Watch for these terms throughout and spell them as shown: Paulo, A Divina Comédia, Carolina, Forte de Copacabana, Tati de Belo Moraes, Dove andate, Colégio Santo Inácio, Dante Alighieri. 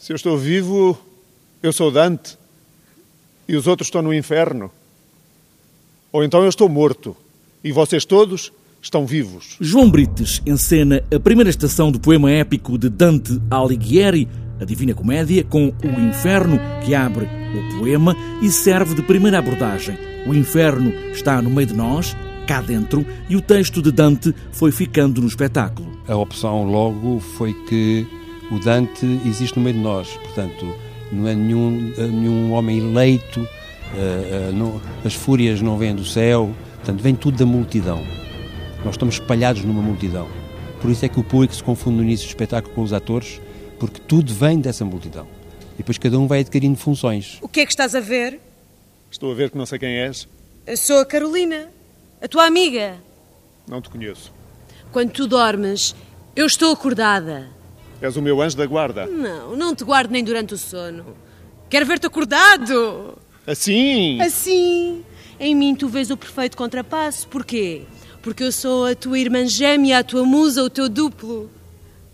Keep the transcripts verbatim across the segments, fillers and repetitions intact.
Se eu estou vivo, eu sou Dante e os outros estão no inferno. Ou então eu estou morto e vocês todos estão vivos. João Brites encena a primeira estação do poema épico de Dante Alighieri, A Divina Comédia, com o inferno que abre o poema e serve de primeira abordagem. O inferno está no meio de nós, cá dentro, e o texto de Dante foi ficando no espetáculo. A opção logo foi que o Dante existe no meio de nós, portanto, não é nenhum, nenhum homem eleito, uh, uh, não, as fúrias não vêm do céu, portanto, vem tudo da multidão. Nós estamos espalhados numa multidão. Por isso é que o público se confunde no início do espetáculo com os atores, porque tudo vem dessa multidão. E depois cada um vai adquirindo funções. O que é que estás a ver? Estou a ver que não sei quem és. Eu sou a Carolina, a tua amiga. Não te conheço. Quando tu dormes, eu estou acordada. És o meu anjo da guarda. Não, não te guardo nem durante o sono. Quero ver-te acordado. Assim? Assim. Em mim tu vês o perfeito contrapasso. Porquê? Porque eu sou a tua irmã gêmea, a tua musa, o teu duplo.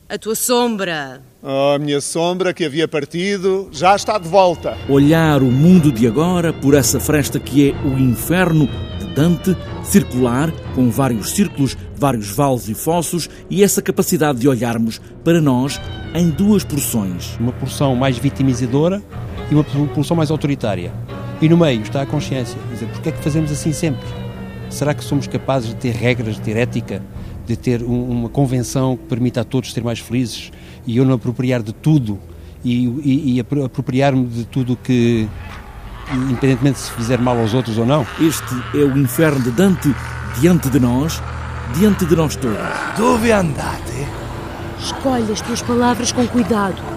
A tua sombra. Oh, a minha sombra que havia partido já está de volta. Olhar o mundo de agora por essa fresta que é o inferno de Dante, circular, com vários círculos, vários vales e fossos, e essa capacidade de olharmos para nós em duas porções. Uma porção mais vitimizadora e uma porção mais autoritária. E no meio está a consciência. Quer dizer, porque é que fazemos assim sempre? Será que somos capazes de ter regras, de ter ética, de ter um, uma convenção que permita a todos ser mais felizes e eu não apropriar de tudo e, e, e apropriar-me de tudo que, independentemente se fizer mal aos outros ou não? Este é o inferno de Dante, diante de nós, diante de nós todos. Dove andate? Escolhe as tuas palavras com cuidado.